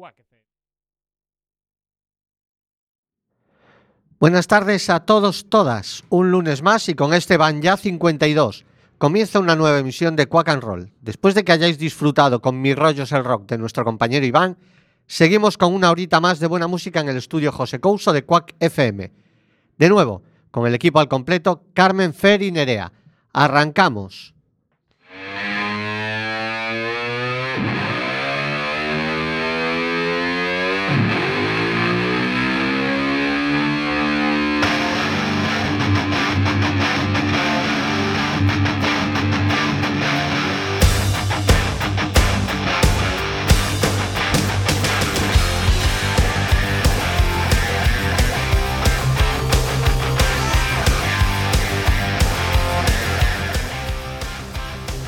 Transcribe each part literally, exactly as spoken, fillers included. Cuac F M. Buenas tardes a todos, todas. Un lunes más y con este Van ya cincuenta y dos. Comienza una nueva emisión de Cuak'n'roll. Después de que hayáis disfrutado con Mis rollos el rock de nuestro compañero Iván, seguimos con una horita más de buena música en el estudio José Couso de Cuac F M. De nuevo, con el equipo al completo, Carmen, Fer y Nerea. Arrancamos.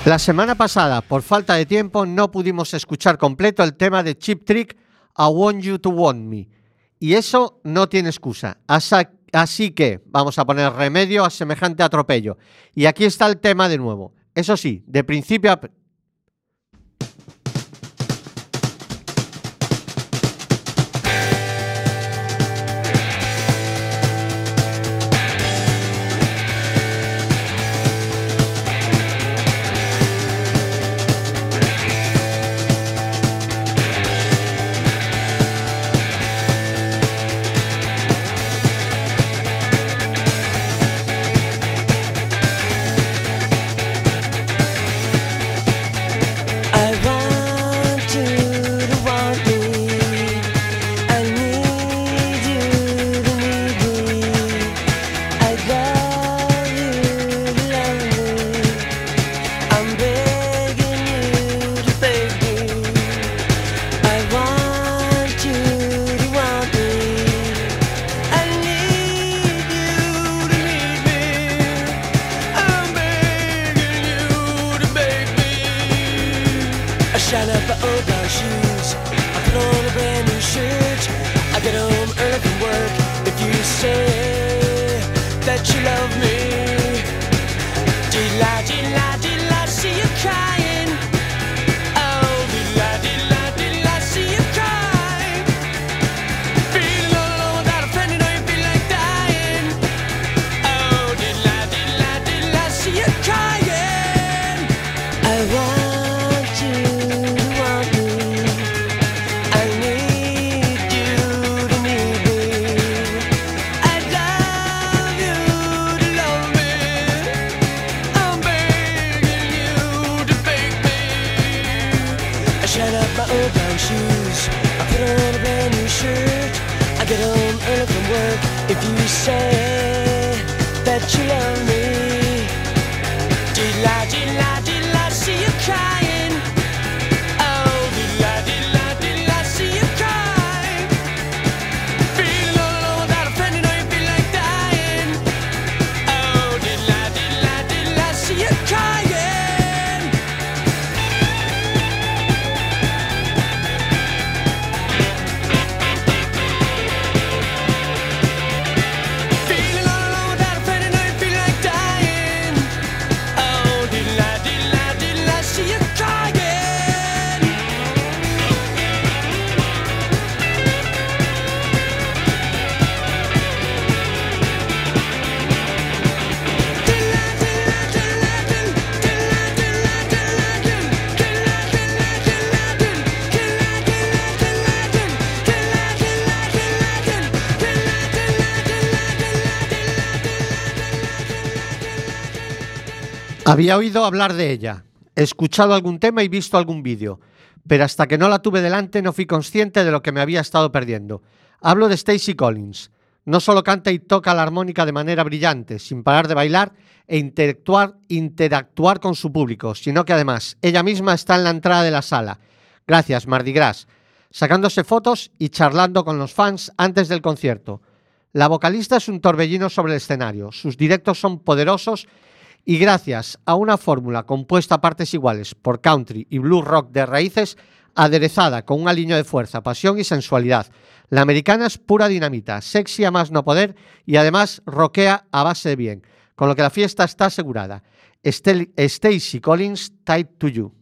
La semana pasada, por falta de tiempo, no pudimos escuchar completo el tema de Cheap Trick, I Want You to Want Me. Y eso no tiene excusa. Así que vamos a poner remedio a semejante atropello. Y aquí está el tema de nuevo. Eso sí, de principio a... Había oído hablar de ella, escuchado algún tema y visto algún vídeo, pero hasta que no la tuve delante no fui consciente de lo que me había estado perdiendo. Hablo de Stacy Collins. No solo canta y toca la armónica de manera brillante, sin parar de bailar e interactuar, interactuar con su público, sino que además ella misma está en la entrada de la sala, gracias Mardi Gras, sacándose fotos y charlando con los fans antes del concierto. La vocalista es un torbellino sobre el escenario, sus directos son poderosos y gracias a una fórmula compuesta a partes iguales por country y blues rock de raíces, aderezada con un aliño de fuerza, pasión y sensualidad. La americana es pura dinamita, sexy a más no poder y además rockea a base de bien, con lo que la fiesta está asegurada. Estel- Stacy Collins, Tied to You.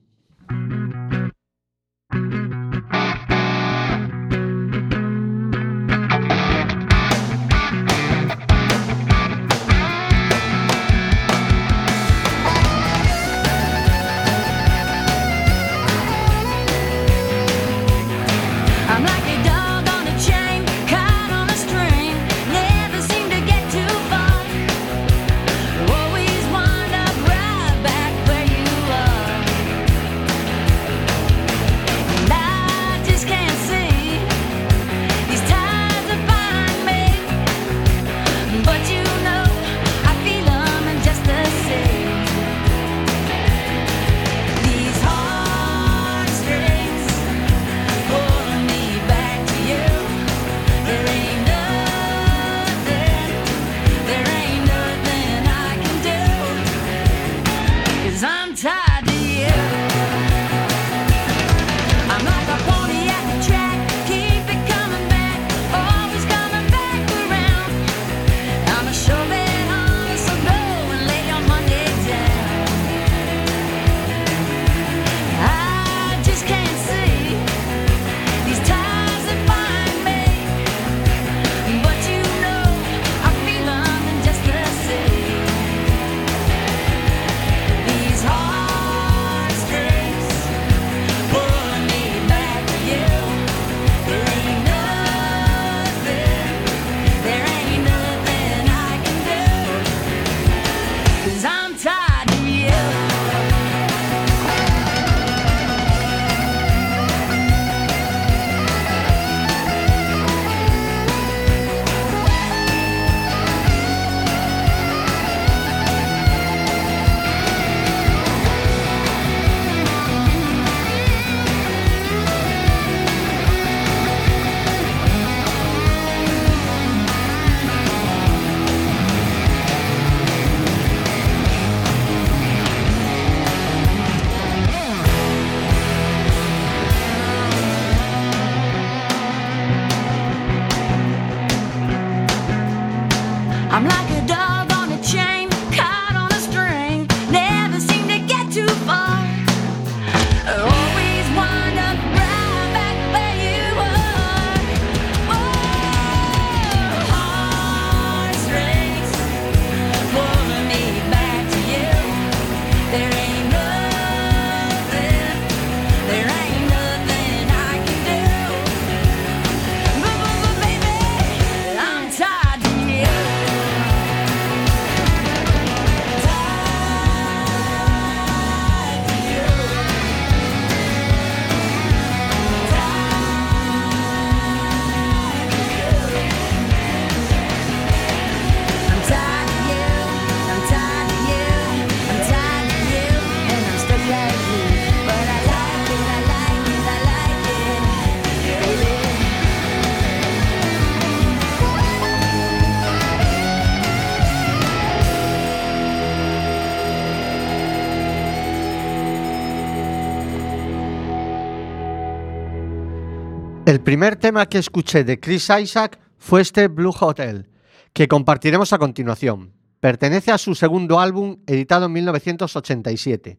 El primer tema que escuché de Chris Isaak fue este Blue Hotel, que compartiremos a continuación. Pertenece a su segundo álbum, editado en mil novecientos ochenta y siete.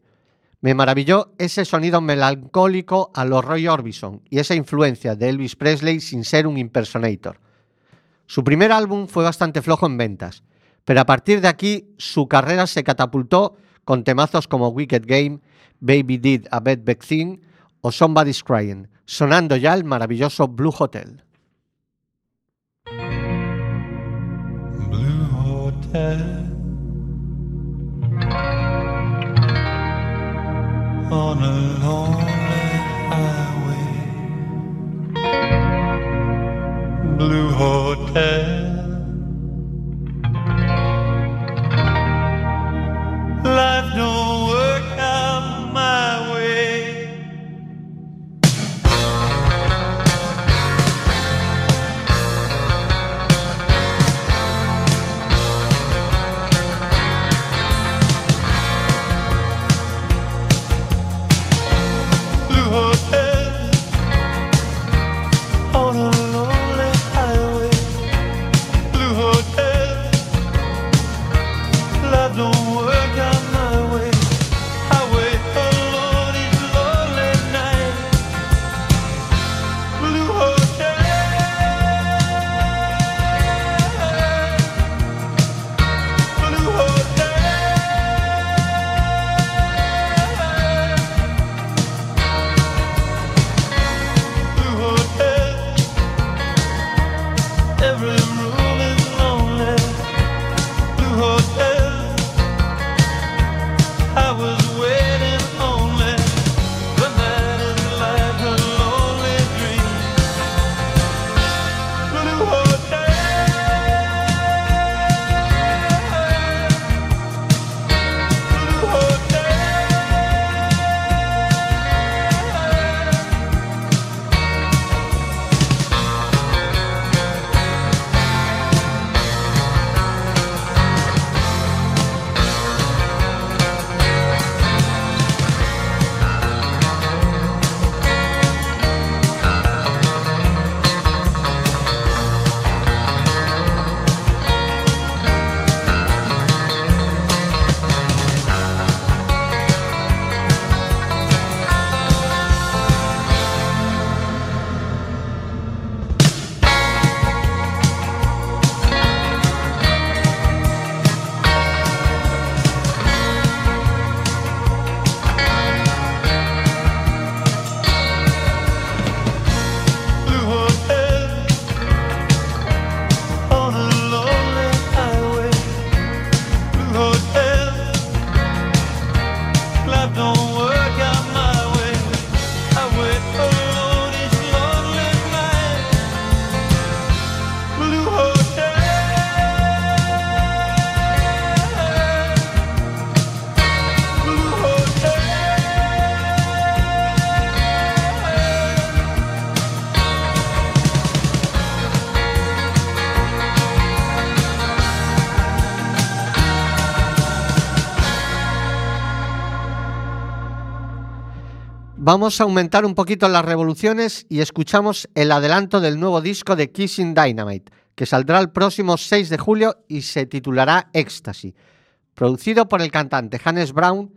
Me maravilló ese sonido melancólico a los Roy Orbison y esa influencia de Elvis Presley sin ser un impersonator. Su primer álbum fue bastante flojo en ventas, pero a partir de aquí su carrera se catapultó con temazos como Wicked Game, Baby Did a Bad Bad Thing o Somebody's Crying, sonando ya el maravilloso Blue Hotel. Blue Hotel on a lonely highway, blue hotel, life don't work out my way, blue hotel on a lonely highway, blue hotel, life don't work out. Vamos a aumentar un poquito las revoluciones y escuchamos el adelanto del nuevo disco de Kissing Dynamite, que saldrá el próximo seis de julio y se titulará Ecstasy. Producido por el cantante Hannes Braun,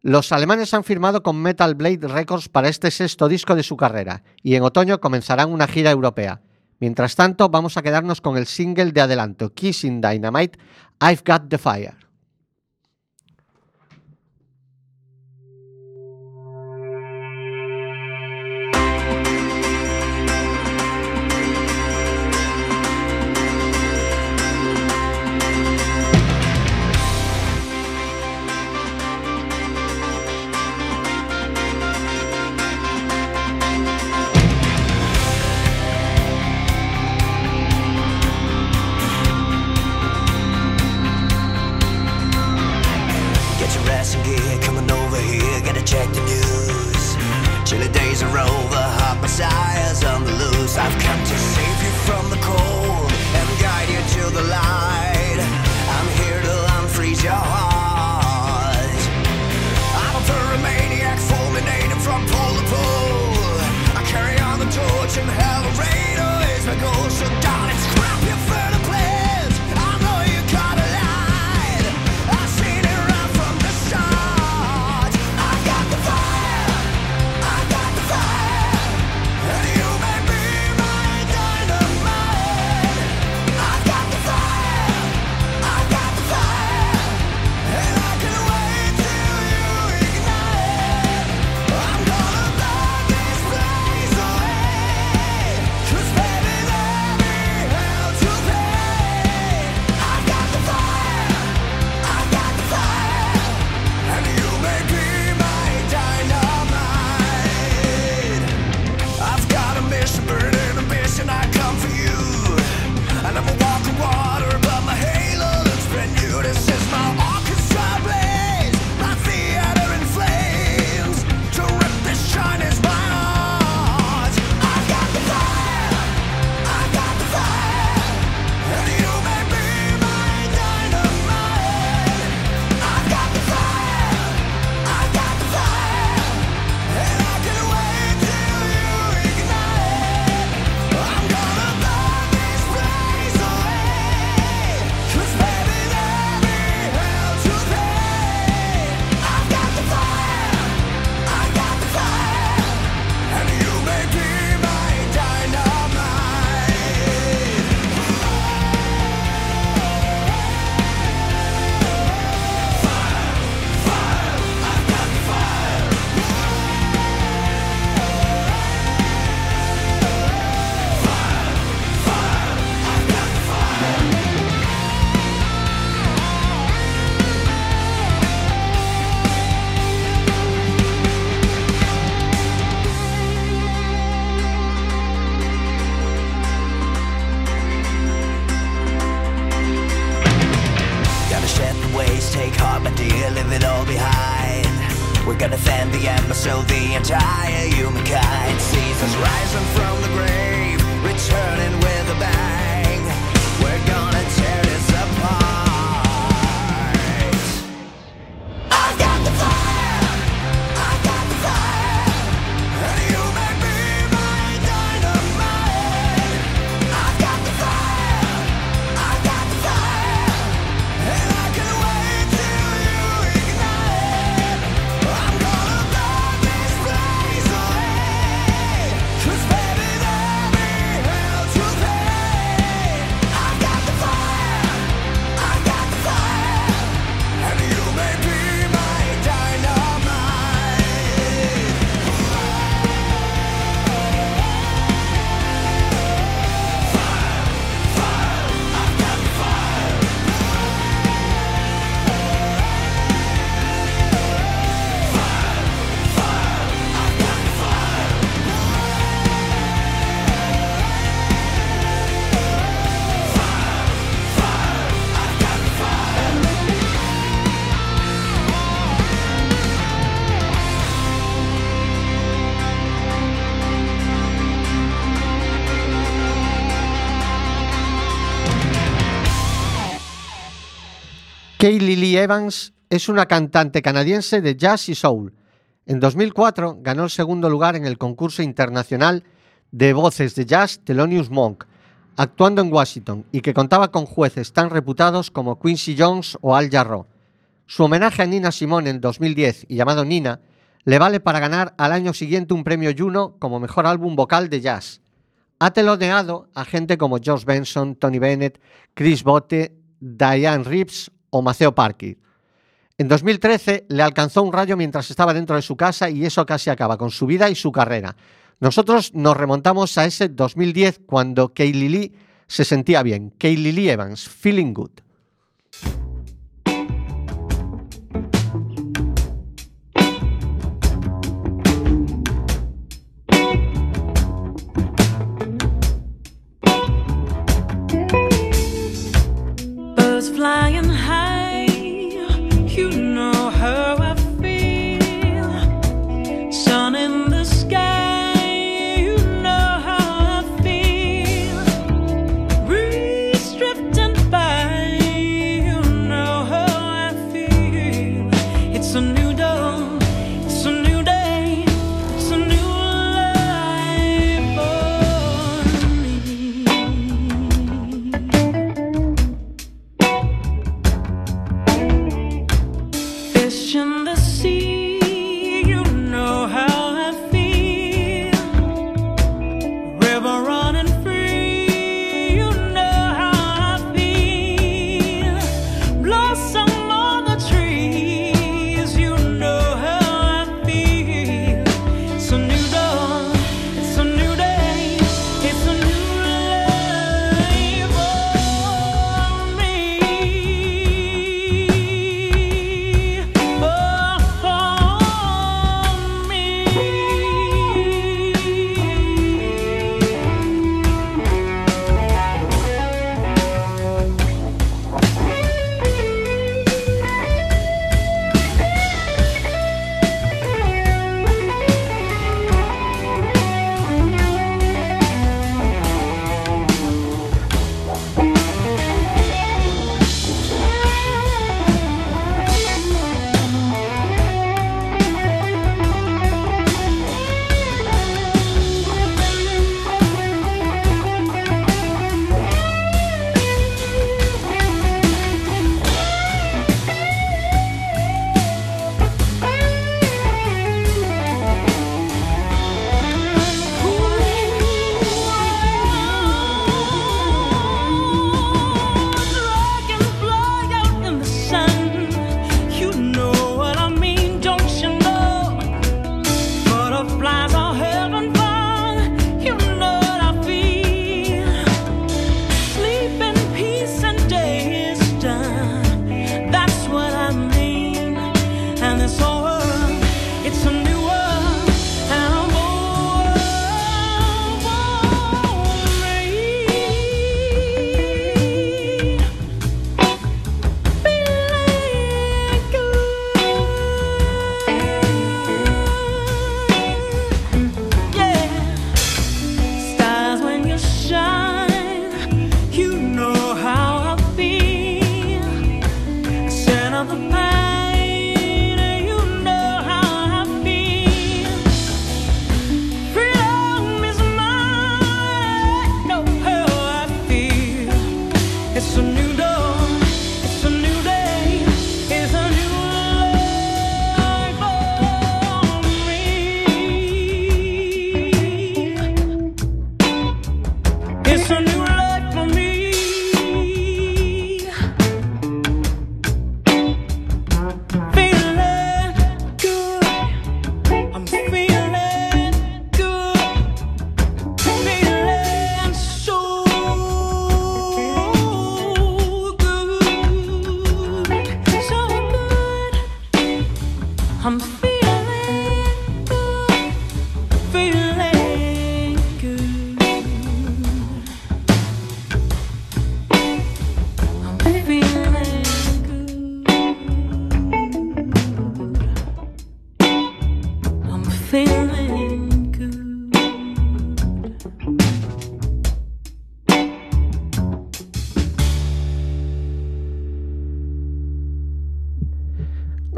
los alemanes han firmado con Metal Blade Records para este sexto disco de su carrera y en otoño comenzarán una gira europea. Mientras tanto, vamos a quedarnos con el single de adelanto Kissing Dynamite, I've Got the Fire. Check the news. Chilly days are over, hot messiahs on the loose. I've come to save you from the cold and guide you to the light. I'm here to unfreeze your heart. I'm a pyromaniac fulminating from pole to pole. I carry on the torch and part, but do you leave it all behind? We're gonna thank the ember so the entire humankind sees us rising from the grave, returning with a bang. We're gonna tear this apart. I've got the fire, I've got the fire, and you make me my dynamite. I've got the fire, I've got the fire, and I can wait till you ignite. I'm gonna burn this place away, 'cause baby there'll be hell to pay. I've got the fire, I've got the fire, and you may be my dynamite. Kaylee Lee Evans es una cantante canadiense de jazz y soul. En dos mil cuatro ganó el segundo lugar en el concurso internacional de voces de jazz Thelonious Monk, actuando en Washington, y que contaba con jueces tan reputados como Quincy Jones o Al Jarreau. Su homenaje a Nina Simone en dos mil diez, y llamado Nina, le vale para ganar al año siguiente un premio Juno como mejor álbum vocal de jazz. Ha teloneado a gente como George Benson, Tony Bennett, Chris Botte, Diane Reeves o Maceo Parker. En dos mil trece le alcanzó un rayo mientras estaba dentro de su casa y eso casi acaba con su vida y su carrera. Nosotros nos remontamos a ese dos mil diez cuando Kaylee Lee se sentía bien. Kaylee Lee Evans, Feeling Good. Birds flying high. Drifting by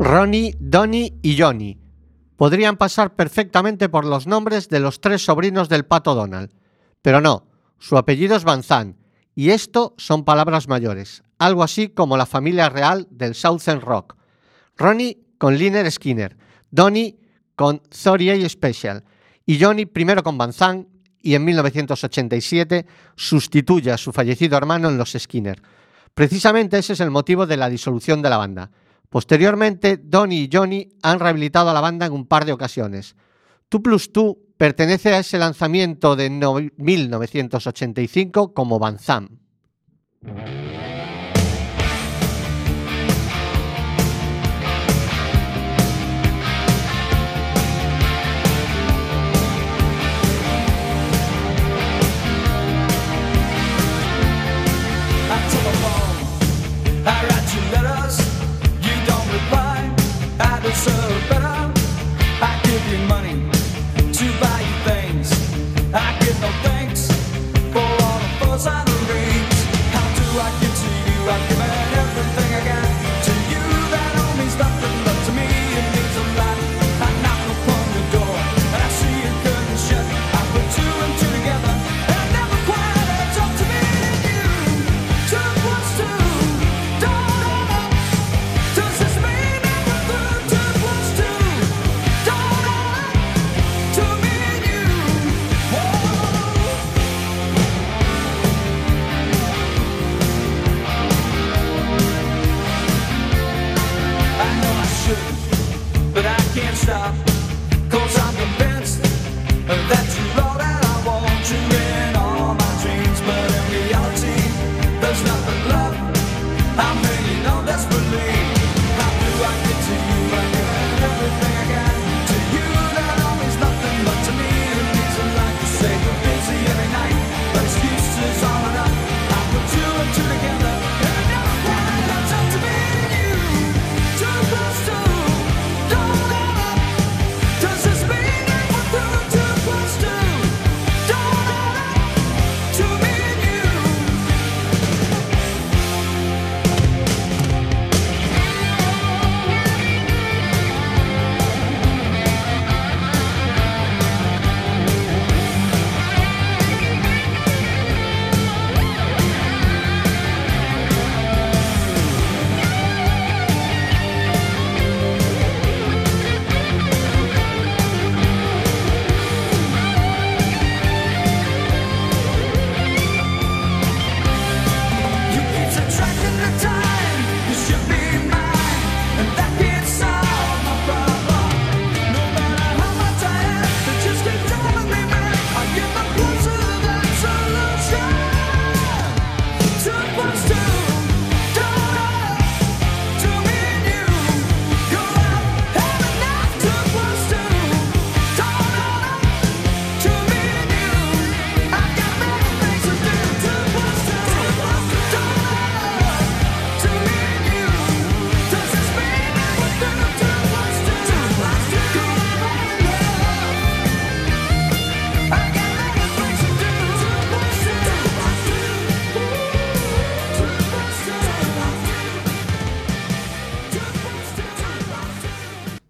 Ronnie, Donnie y Johnny. Podrían pasar perfectamente por los nombres de los tres sobrinos del Pato Donald. Pero no, su apellido es Van Zant, y esto son palabras mayores, algo así como la familia real del Southern Rock. Ronnie con Lynyrd Skynyrd, Donnie con .treinta y ocho Special y Johnny primero con Van Zant, y en mil novecientos ochenta y siete sustituye a su fallecido hermano en los Skynyrd. Precisamente ese es el motivo de la disolución de la banda. Posteriormente, Donnie y Johnny han rehabilitado a la banda en un par de ocasiones. Two Plus Two pertenece a ese lanzamiento de no- mil novecientos ochenta y cinco como Van Zant.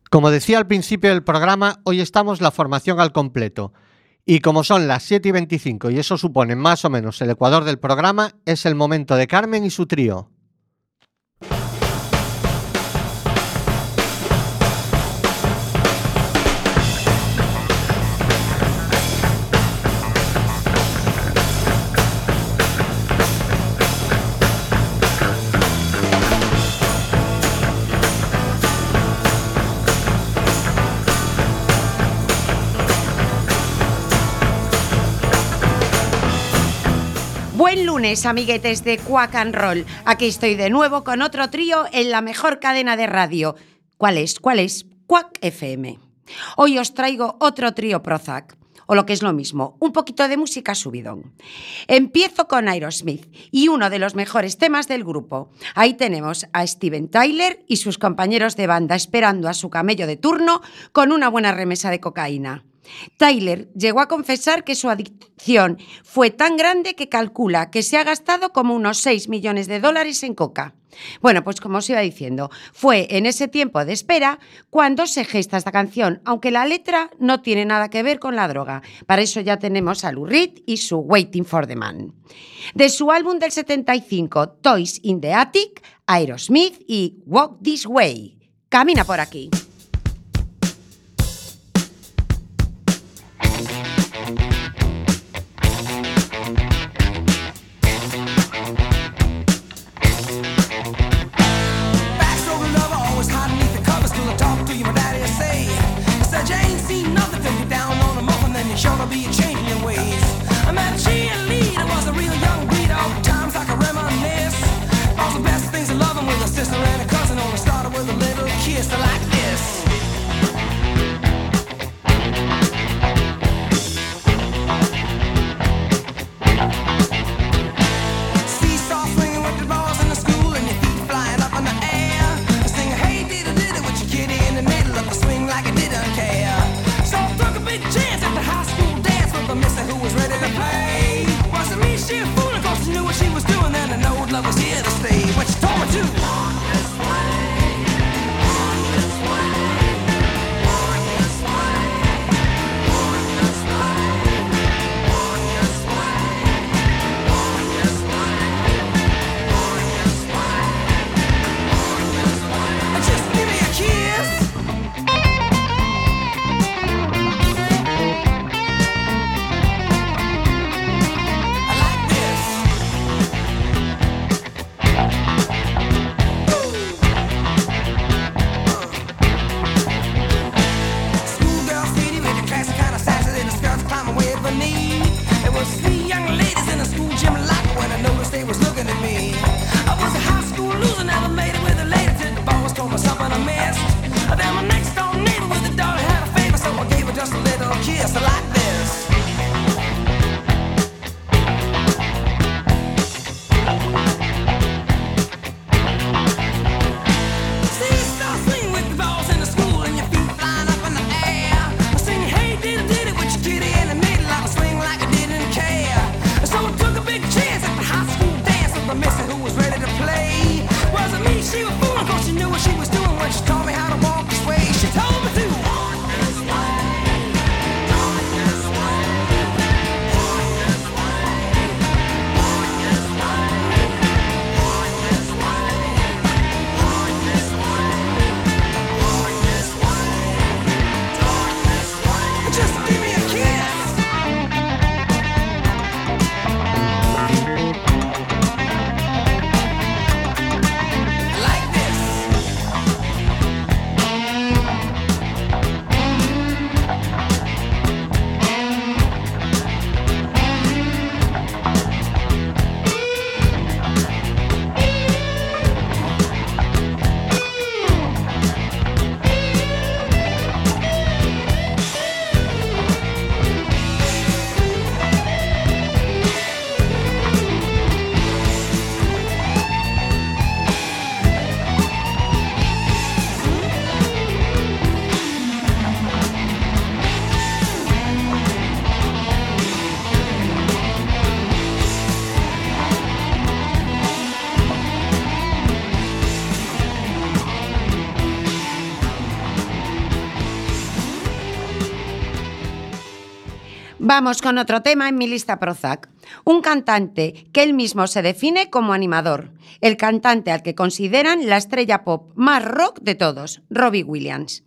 Como decía al principio del programa, hoy estamos la formación al completo. Y como son las siete y veinticinco y eso supone más o menos el ecuador del programa, es el momento de Carmen y su trío. Lunes, amiguetes de Cuak'n'roll. Aquí estoy de nuevo con otro trío en la mejor cadena de radio. ¿Cuál es? ¿Cuál es? Cuac F M. Hoy os traigo otro trío Prozac, o lo que es lo mismo, un poquito de música subidón. Empiezo con Aerosmith y uno de los mejores temas del grupo. Ahí tenemos a Steven Tyler y sus compañeros de banda esperando a su camello de turno con una buena remesa de cocaína. Tyler llegó a confesar que su adicción fue tan grande que calcula que se ha gastado como unos seis millones de dólares en coca. Bueno, pues como os iba diciendo, fue en ese tiempo de espera cuando se gesta esta canción, aunque la letra no tiene nada que ver con la droga. Para eso ya tenemos a Lou Reed y su Waiting for the Man. De su álbum del setenta y cinco, Toys in the Attic, Aerosmith y Walk This Way, Camina por aquí. Vamos con otro tema en mi lista Prozac. Un cantante que él mismo se define como animador. El cantante al que consideran la estrella pop más rock de todos, Robbie Williams.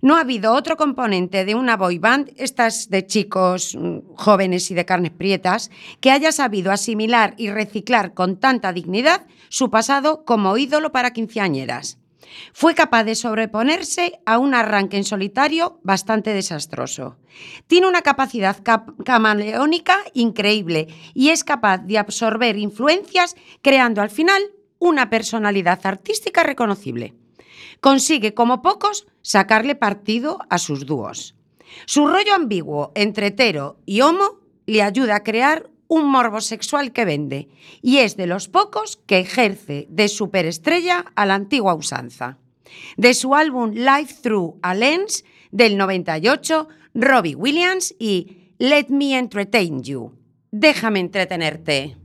No ha habido otro componente de una boy band, estas de chicos jóvenes y de carnes prietas, que haya sabido asimilar y reciclar con tanta dignidad su pasado como ídolo para quinceañeras. Fue capaz de sobreponerse a un arranque en solitario bastante desastroso. Tiene una capacidad camaleónica increíble y es capaz de absorber influencias, creando al final una personalidad artística reconocible. Consigue, como pocos, sacarle partido a sus dúos. Su rollo ambiguo entre hetero y homo le ayuda a crear un morbo sexual que vende, y es de los pocos que ejerce de superestrella a la antigua usanza. De su álbum Life Through a Lens del noventa y ocho, Robbie Williams y Let Me Entertain You, Déjame entretenerte.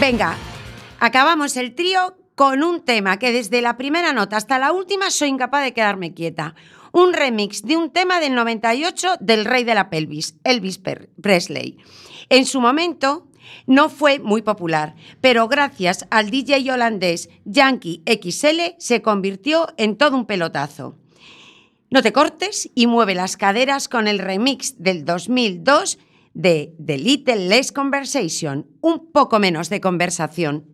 Venga, acabamos el trío con un tema que desde la primera nota hasta la última soy incapaz de quedarme quieta. Un remix de un tema del noventa y ocho del rey de la pelvis, Elvis Presley. En su momento no fue muy popular, pero gracias al D J holandés Yankee equis ele se convirtió en todo un pelotazo. No te cortes y mueve las caderas con el remix del dos mil dos de The Little Less Conversation, un poco menos de conversación.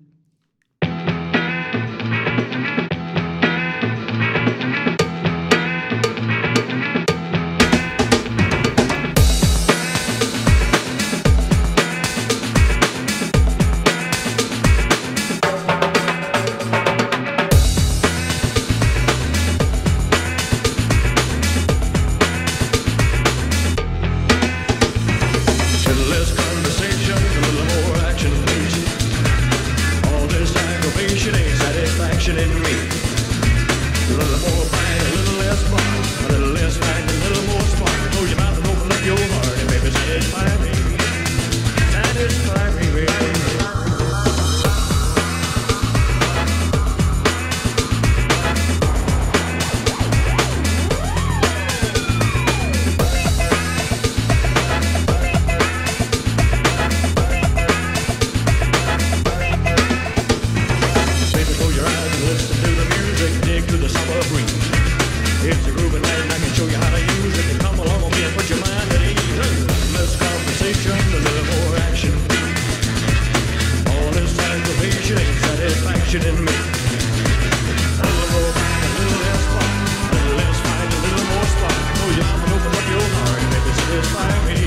questioning me. A little more back, a little less far, a little less fight, a little more spark. Oh, yeah, I'm gonna open up your heart and make it satisfy me.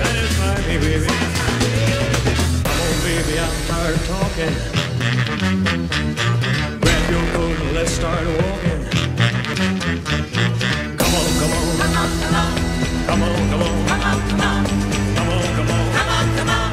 Satisfy me, baby. Come on, baby, I'm tired of talking. Grab your coat and let's start walking. Come on, come on, come on, come on, come on, come on, come on, come on, come on, come on, come on, come on.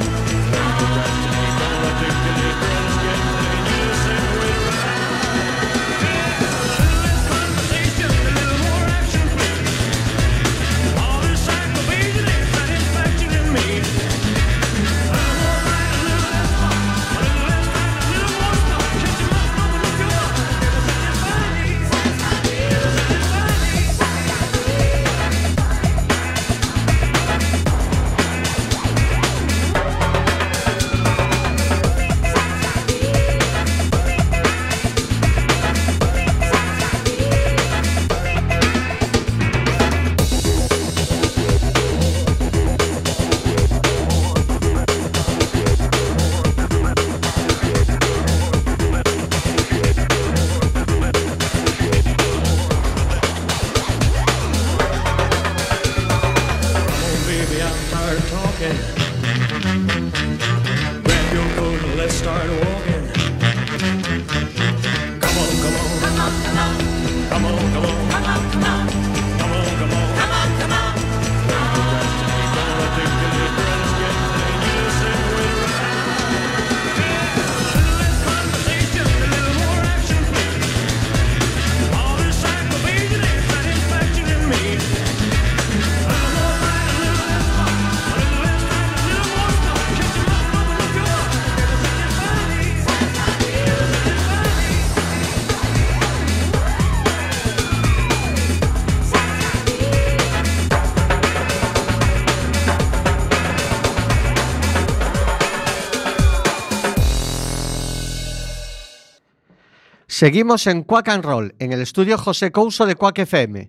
Seguimos en Cuak'n'roll, en el estudio José Couso de Cuac F M.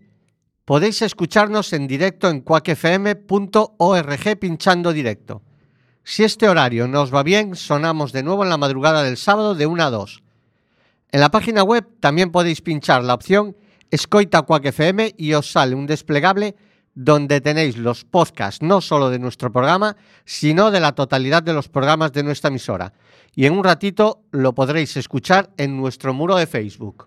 Podéis escucharnos en directo en cuac f m punto org pinchando directo. Si este horario no os va bien, sonamos de nuevo en la madrugada del sábado de una a dos. En la página web también podéis pinchar la opción Escoita Cuac F M y os sale un desplegable donde tenéis los podcasts no solo de nuestro programa, sino de la totalidad de los programas de nuestra emisora. Y en un ratito lo podréis escuchar en nuestro muro de Facebook.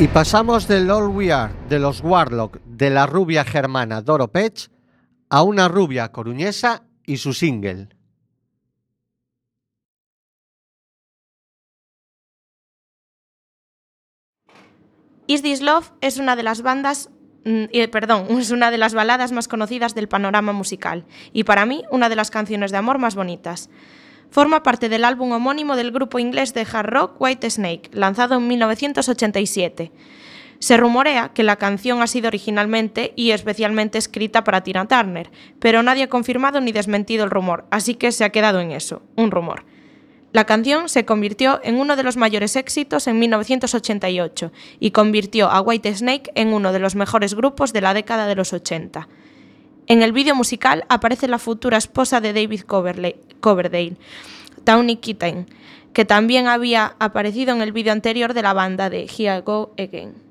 Y pasamos del All We Are, de los Warlock, de la rubia germana Doro Pech, a una rubia coruñesa y su single. Is This Love es una de las bandas, eh, perdón, es una de las baladas más conocidas del panorama musical y para mí una de las canciones de amor más bonitas. Forma parte del álbum homónimo del grupo inglés de hard rock Whitesnake, lanzado en mil novecientos ochenta y siete. Se rumorea que la canción ha sido originalmente y especialmente escrita para Tina Turner, pero nadie ha confirmado ni desmentido el rumor, así que se ha quedado en eso, un rumor. La canción se convirtió en uno de los mayores éxitos en mil novecientos ochenta y ocho y convirtió a Whitesnake en uno de los mejores grupos de la década de los ochenta. En el vídeo musical aparece la futura esposa de David Coverdale, Tawny Kitten, que también había aparecido en el vídeo anterior de la banda de Here I Go Again.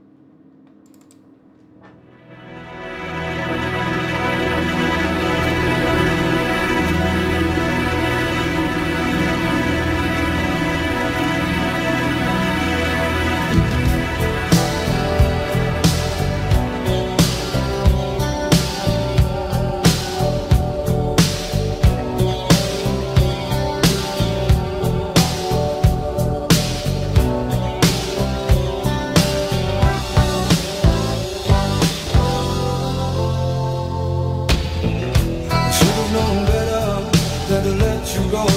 Love.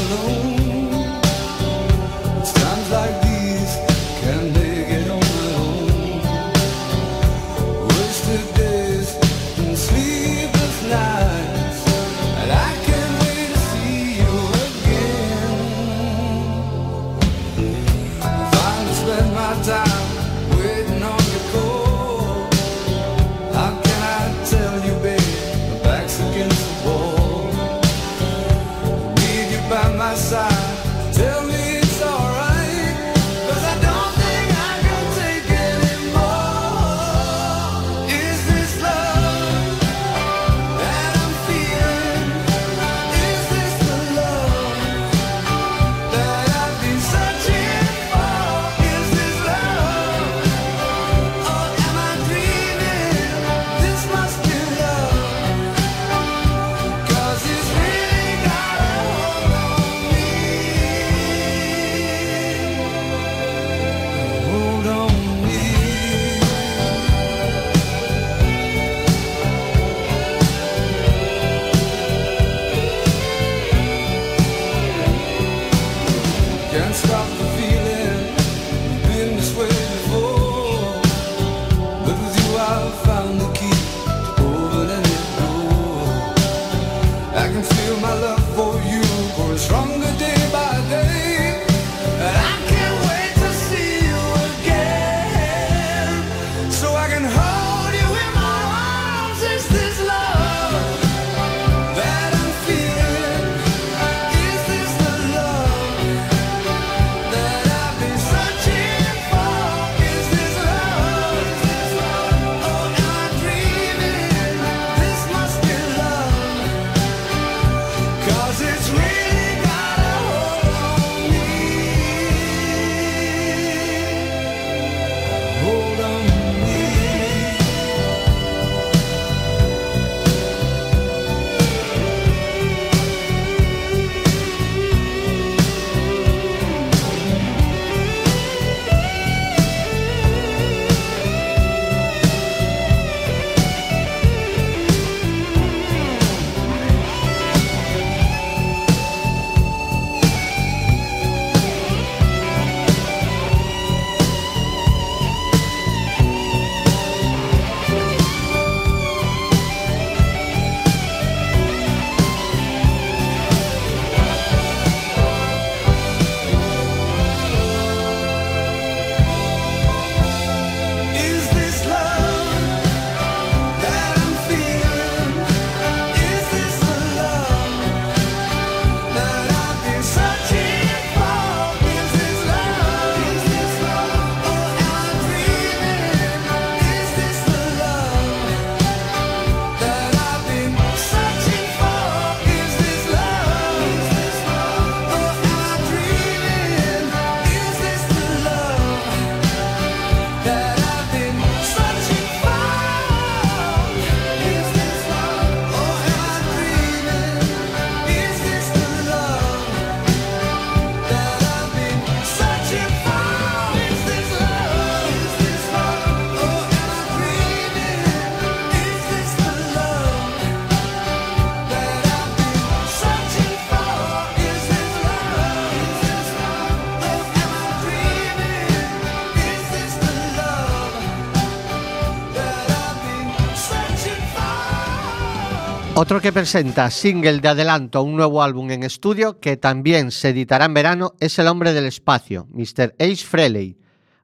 Otro que presenta single de adelanto a un nuevo álbum en estudio que también se editará en verano es El Hombre del Espacio, mister Ace Frehley.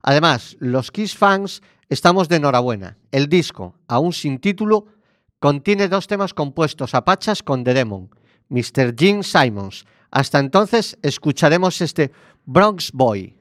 Además, los Kiss fans estamos de enhorabuena. El disco, aún sin título, contiene dos temas compuestos a pachas con The Demon, mister Gene Simmons. Hasta entonces escucharemos este Bronx Boy.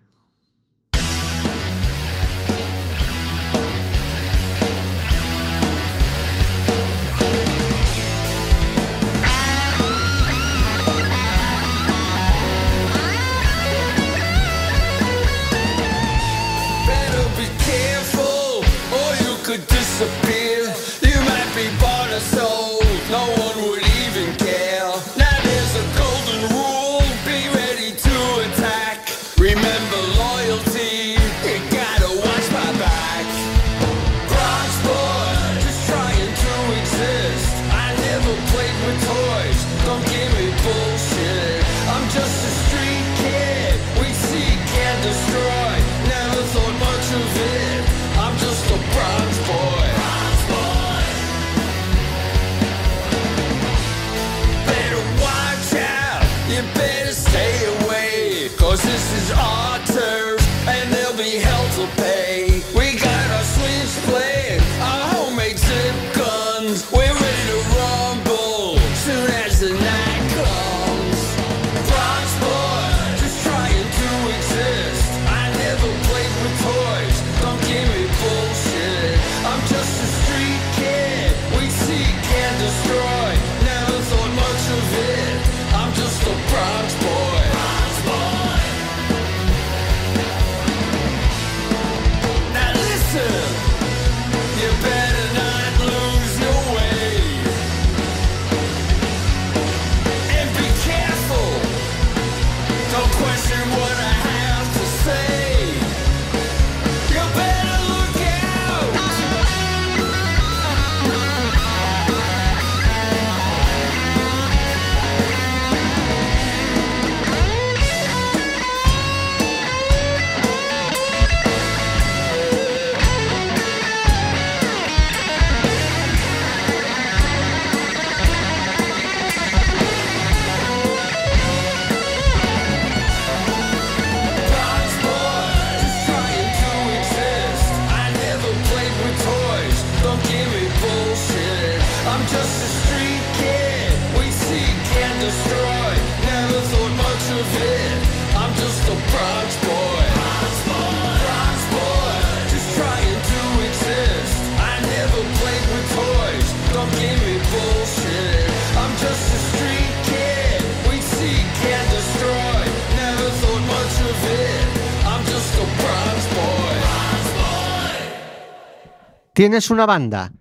¿Tienes una banda?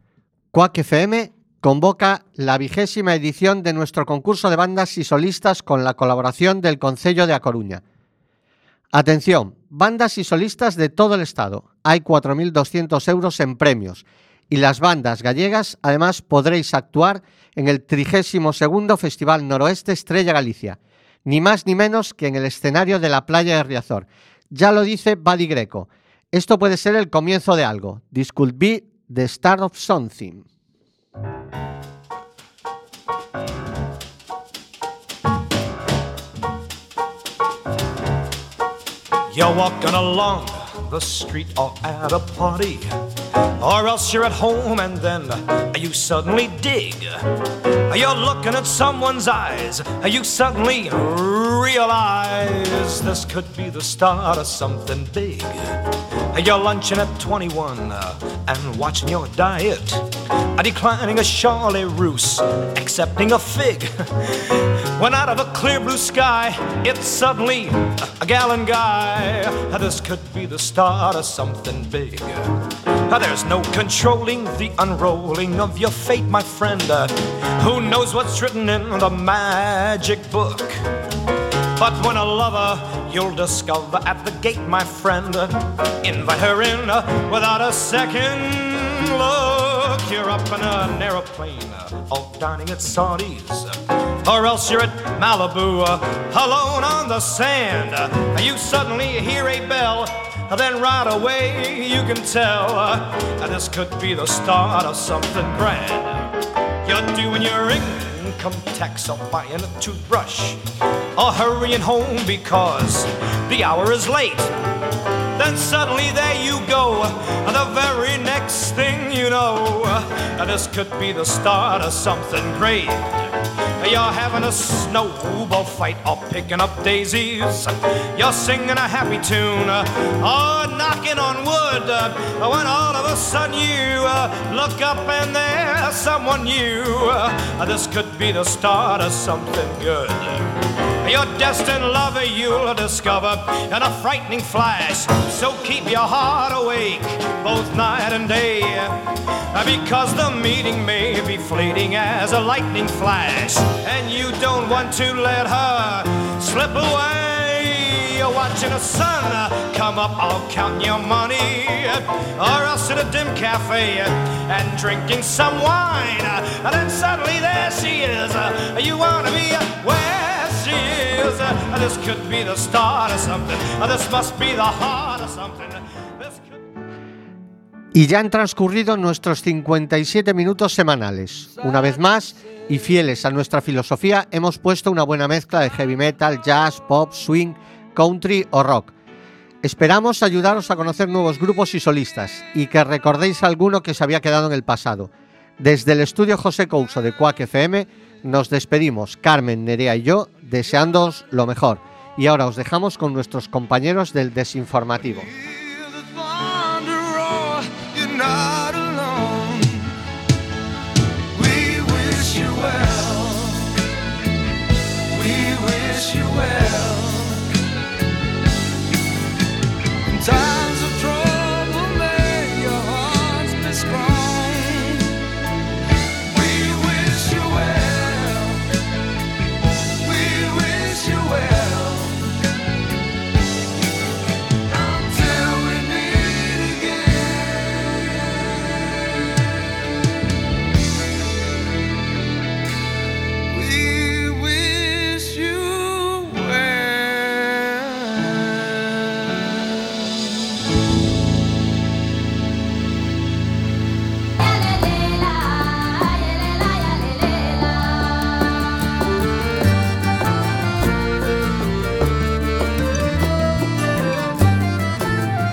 Cuac F M convoca la vigésima edición de nuestro concurso de bandas y solistas con la colaboración del Concello de A Coruña. Atención, bandas y solistas de todo el estado. Hay cuatro mil doscientos euros en premios y las bandas gallegas además podréis actuar en el trigésimo segundo Festival Noroeste Estrella Galicia, ni más ni menos que en el escenario de la playa de Riazor. Ya lo dice Buddy Greco. Esto puede ser el comienzo de algo. This could be the start of something. You're walking along the street or at a party, or else you're at home and then you suddenly dig. You're looking at someone's eyes, you suddenly realize this could be the start of something big. You're lunching at twenty-one uh, and watching your diet, uh, declining a Charlie Roos, accepting a fig. When out of a clear blue sky, it's suddenly uh, a gallant guy. Uh, this could be the start of something big. Uh, there's no controlling the unrolling of your fate, my friend. Uh, who knows what's written in the magic book? But when a lover you'll discover at the gate, my friend, uh, invite her in uh, without a second look. You're up in an aeroplane, uh, all dining at Saudi's, uh, or else you're at Malibu, uh, alone on the sand. Uh, you suddenly hear a bell, uh, then right away you can tell uh, this could be the start of something grand. You're doing your income tax or buying a toothbrush or hurrying home because the hour is late. Then suddenly there you go, and the very next thing you know, this could be the start of something great. You're having a snowball fight or picking up daisies. You're singing a happy tune or knocking on wood, when all of a sudden you look up and there's someone new. This could be the start of something good. Your destined lover you'll discover in a frightening flash. So keep your heart awake both night and day, because the meeting may be fleeting as a lightning flash, and you don't want to let her slip away. You're watching the sun come up or counting your money, or else in a dim cafe and drinking some wine. And then suddenly there she is. You want to be where? This could be the start of something. This must be the heart of something. This could... Y ya han transcurrido nuestros cincuenta y siete minutos semanales. Una vez más, y fieles a nuestra filosofía, hemos puesto una buena mezcla de heavy metal, jazz, pop, swing, country o rock. Esperamos ayudaros a conocer nuevos grupos y solistas, y que recordéis alguno que se había quedado en el pasado. Desde el estudio José Couso de Cuac F M, nos despedimos, Carmen, Nerea y yo, deseándoos lo mejor. Y ahora os dejamos con nuestros compañeros del Desinformativo.